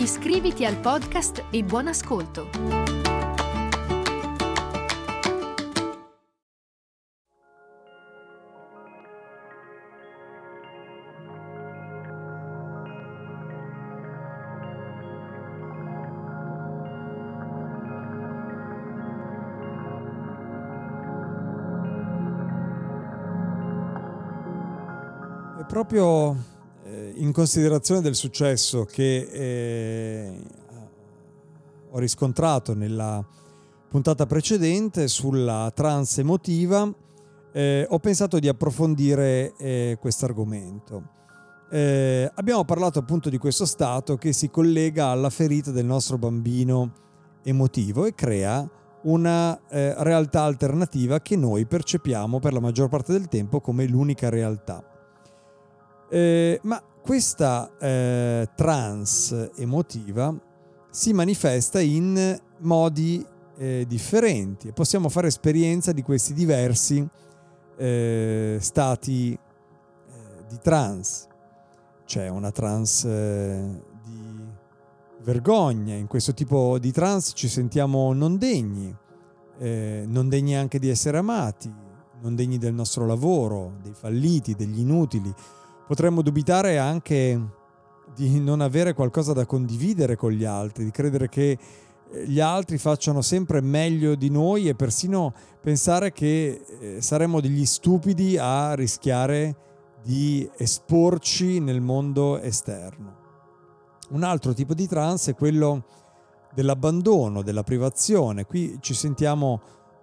Iscriviti al podcast e buon ascolto. È proprio in considerazione del successo che ho riscontrato nella puntata precedente sulla trance emotiva, ho pensato di approfondire questo argomento. Abbiamo parlato appunto di questo stato che si collega alla ferita del nostro bambino emotivo e crea una realtà alternativa che noi percepiamo per la maggior parte del tempo come l'unica realtà. Ma questa trance emotiva si manifesta in modi differenti e possiamo fare esperienza di questi diversi stati di trance. C'è una trance di vergogna. In questo tipo di trance ci sentiamo non degni, anche di essere amati, non degni del nostro lavoro, dei falliti, degli inutili. Potremmo dubitare anche di non avere qualcosa da condividere con gli altri, di credere che gli altri facciano sempre meglio di noi e persino pensare che saremmo degli stupidi a rischiare di esporci nel mondo esterno. Un altro tipo di trance è quello dell'abbandono, della privazione. Qui ci sentiamo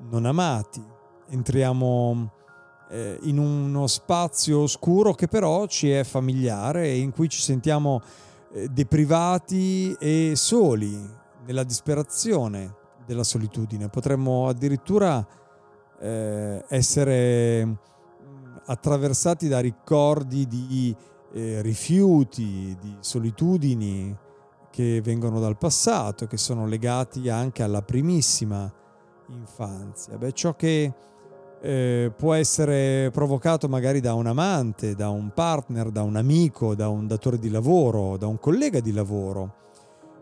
non amati, entriamo in uno spazio oscuro che però ci è familiare e in cui ci sentiamo deprivati e soli, nella disperazione della solitudine. Potremmo addirittura essere attraversati da ricordi di rifiuti, di solitudini che vengono dal passato, che sono legati anche alla primissima infanzia. Ciò che può essere provocato magari da un amante, da un partner, da un amico, da un datore di lavoro, da un collega di lavoro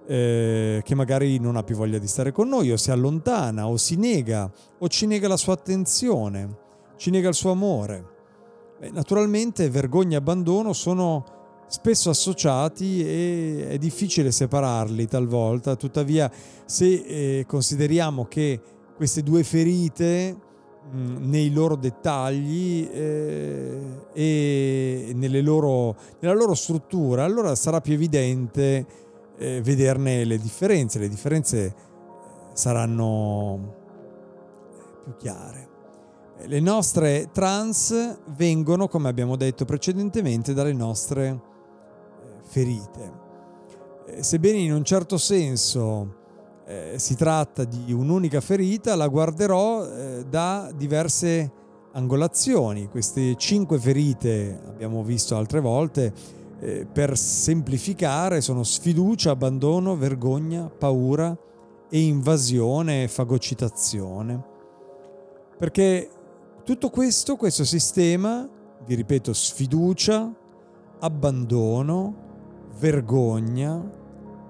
che magari non ha più voglia di stare con noi o si allontana o si nega o ci nega la sua attenzione, ci nega il suo amore. Naturalmente vergogna e abbandono sono spesso associati e è difficile separarli talvolta, tuttavia se consideriamo che queste due ferite nei loro dettagli e nella loro struttura, allora sarà più evidente vederne le differenze. Le differenze saranno più chiare. Le nostre trance vengono, come abbiamo detto precedentemente, dalle nostre ferite. Sebbene in un certo senso si tratta di un'unica ferita, la guarderò da diverse angolazioni. Queste 5 ferite, abbiamo visto altre volte, per semplificare sono sfiducia, abbandono, vergogna, paura e invasione, fagocitazione. Perché tutto questo sistema, vi ripeto, sfiducia, abbandono, vergogna,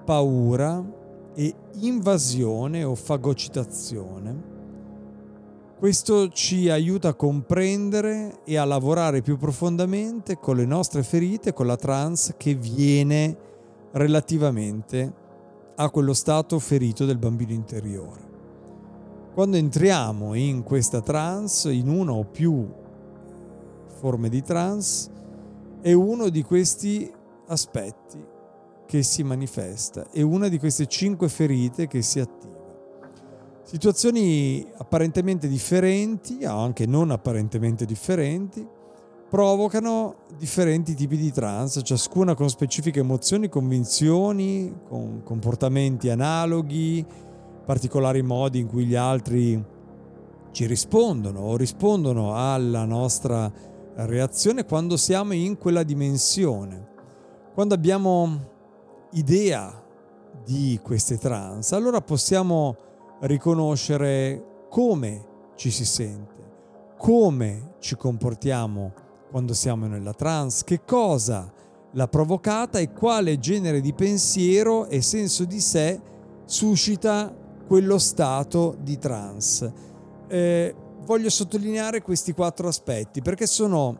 paura e invasione o fagocitazione. Questo ci aiuta a comprendere e a lavorare più profondamente con le nostre ferite, con la trance che viene relativamente a quello stato ferito del bambino interiore. Quando entriamo in questa trance, in una o più forme di trance, è uno di questi aspetti che si manifesta, è una di queste 5 ferite che si attiva. Situazioni apparentemente differenti, o anche non apparentemente differenti, provocano differenti tipi di trance, ciascuna con specifiche emozioni, convinzioni, con comportamenti analoghi, particolari modi in cui gli altri ci rispondono o rispondono alla nostra reazione quando siamo in quella dimensione. Quando abbiamo idea di queste trance, allora possiamo riconoscere come ci si sente, come ci comportiamo quando siamo nella trance, che cosa l'ha provocata e quale genere di pensiero e senso di sé suscita quello stato di trance. Voglio sottolineare questi 4 aspetti perché sono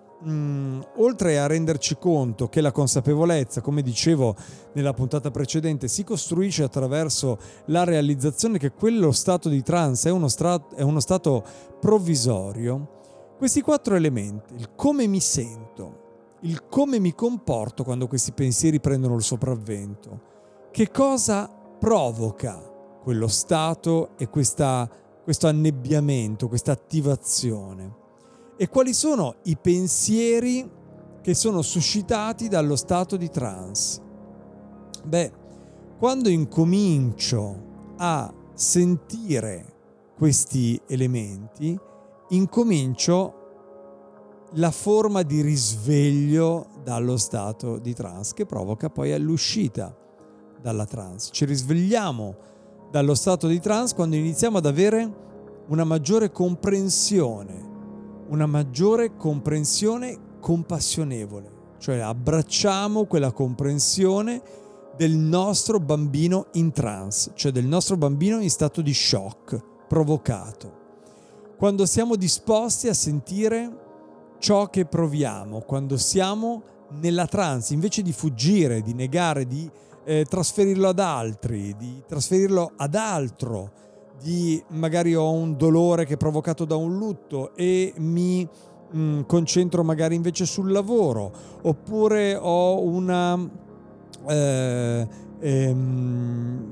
oltre a renderci conto che la consapevolezza, come dicevo nella puntata precedente, si costruisce attraverso la realizzazione che quello stato di trance è uno stato provvisorio, questi 4 elementi, il come mi sento, il come mi comporto quando questi pensieri prendono il sopravvento, che cosa provoca quello stato e questo annebbiamento, questa attivazione, e quali sono i pensieri che sono suscitati dallo stato di trance. Quando incomincio a sentire questi elementi, incomincio la forma di risveglio dallo stato di trance che provoca poi l'uscita dalla trance. Ci risvegliamo dallo stato di trance quando iniziamo ad avere una maggiore comprensione, compassionevole, cioè abbracciamo quella comprensione del nostro bambino in trance, cioè del nostro bambino in stato di shock provocato. Quando siamo disposti a sentire ciò che proviamo, quando siamo nella trance, invece di fuggire, di negare, di trasferirlo ad altri, di trasferirlo ad altro, di magari ho un dolore che è provocato da un lutto e mi concentro magari invece sul lavoro, oppure ho una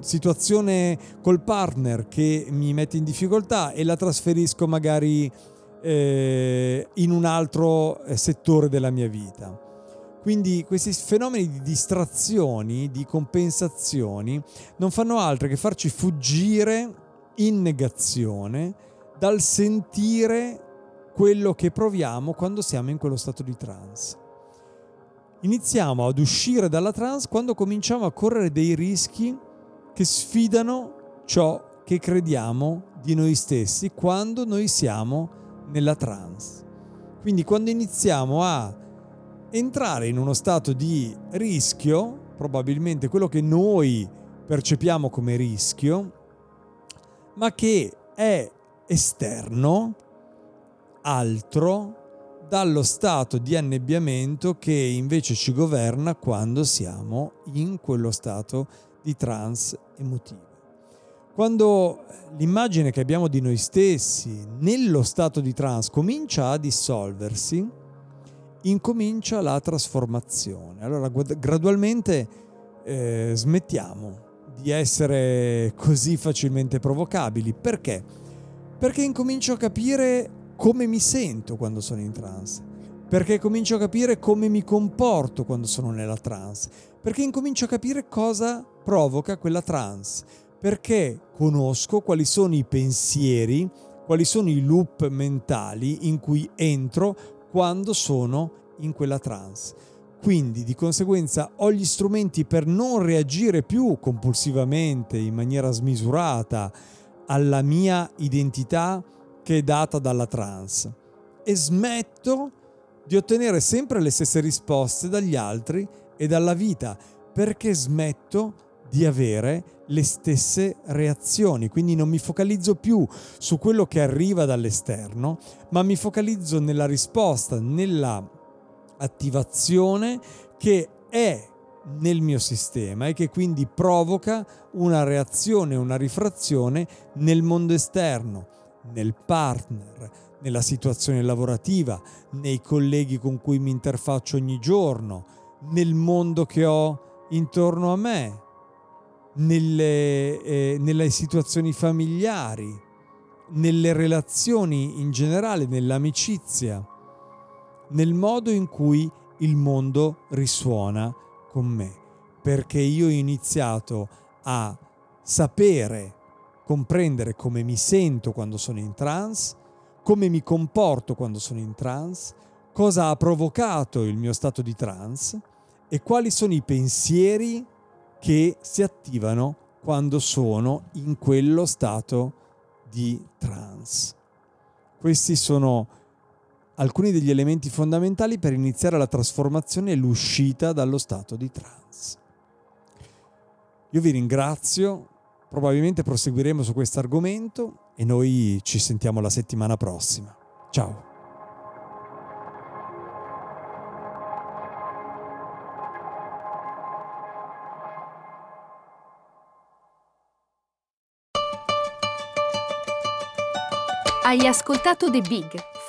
situazione col partner che mi mette in difficoltà e la trasferisco magari in un altro settore della mia vita. Quindi questi fenomeni di distrazioni, di compensazioni, non fanno altro che farci fuggire in negazione dal sentire quello che proviamo quando siamo in quello stato di trance. Iniziamo ad uscire dalla trance quando cominciamo a correre dei rischi che sfidano ciò che crediamo di noi stessi quando noi siamo nella trance. Quindi quando iniziamo a entrare in uno stato di rischio, probabilmente quello che noi percepiamo come rischio ma che è esterno, altro, dallo stato di annebbiamento che invece ci governa quando siamo in quello stato di trance emotiva. Quando l'immagine che abbiamo di noi stessi nello stato di trance comincia a dissolversi, incomincia la trasformazione. Allora gradualmente smettiamo di essere così facilmente provocabili. Perché? Perché incomincio a capire come mi sento quando sono in trance, perché comincio a capire come mi comporto quando sono nella trance, perché incomincio a capire cosa provoca quella trance, perché conosco quali sono i pensieri, quali sono i loop mentali in cui entro quando sono in quella trance. Quindi di conseguenza ho gli strumenti per non reagire più compulsivamente in maniera smisurata alla mia identità che è data dalla trance, e smetto di ottenere sempre le stesse risposte dagli altri e dalla vita perché smetto di avere le stesse reazioni. Quindi non mi focalizzo più su quello che arriva dall'esterno, ma mi focalizzo nella risposta, nella attivazione che è nel mio sistema e che quindi provoca una reazione, una rifrazione nel mondo esterno, nel partner, nella situazione lavorativa, nei colleghi con cui mi interfaccio ogni giorno, nel mondo che ho intorno a me, nelle situazioni familiari, nelle relazioni in generale, nell'amicizia. nel modo in cui il mondo risuona con me, perché io ho iniziato a sapere, comprendere come mi sento quando sono in trance, come mi comporto quando sono in trance, cosa ha provocato il mio stato di trance e quali sono i pensieri che si attivano quando sono in quello stato di trance. Questi sono alcuni degli elementi fondamentali per iniziare la trasformazione e l'uscita dallo stato di trance. Io vi ringrazio, probabilmente proseguiremo su questo argomento e noi ci sentiamo la settimana prossima. Ciao! Hai ascoltato The Big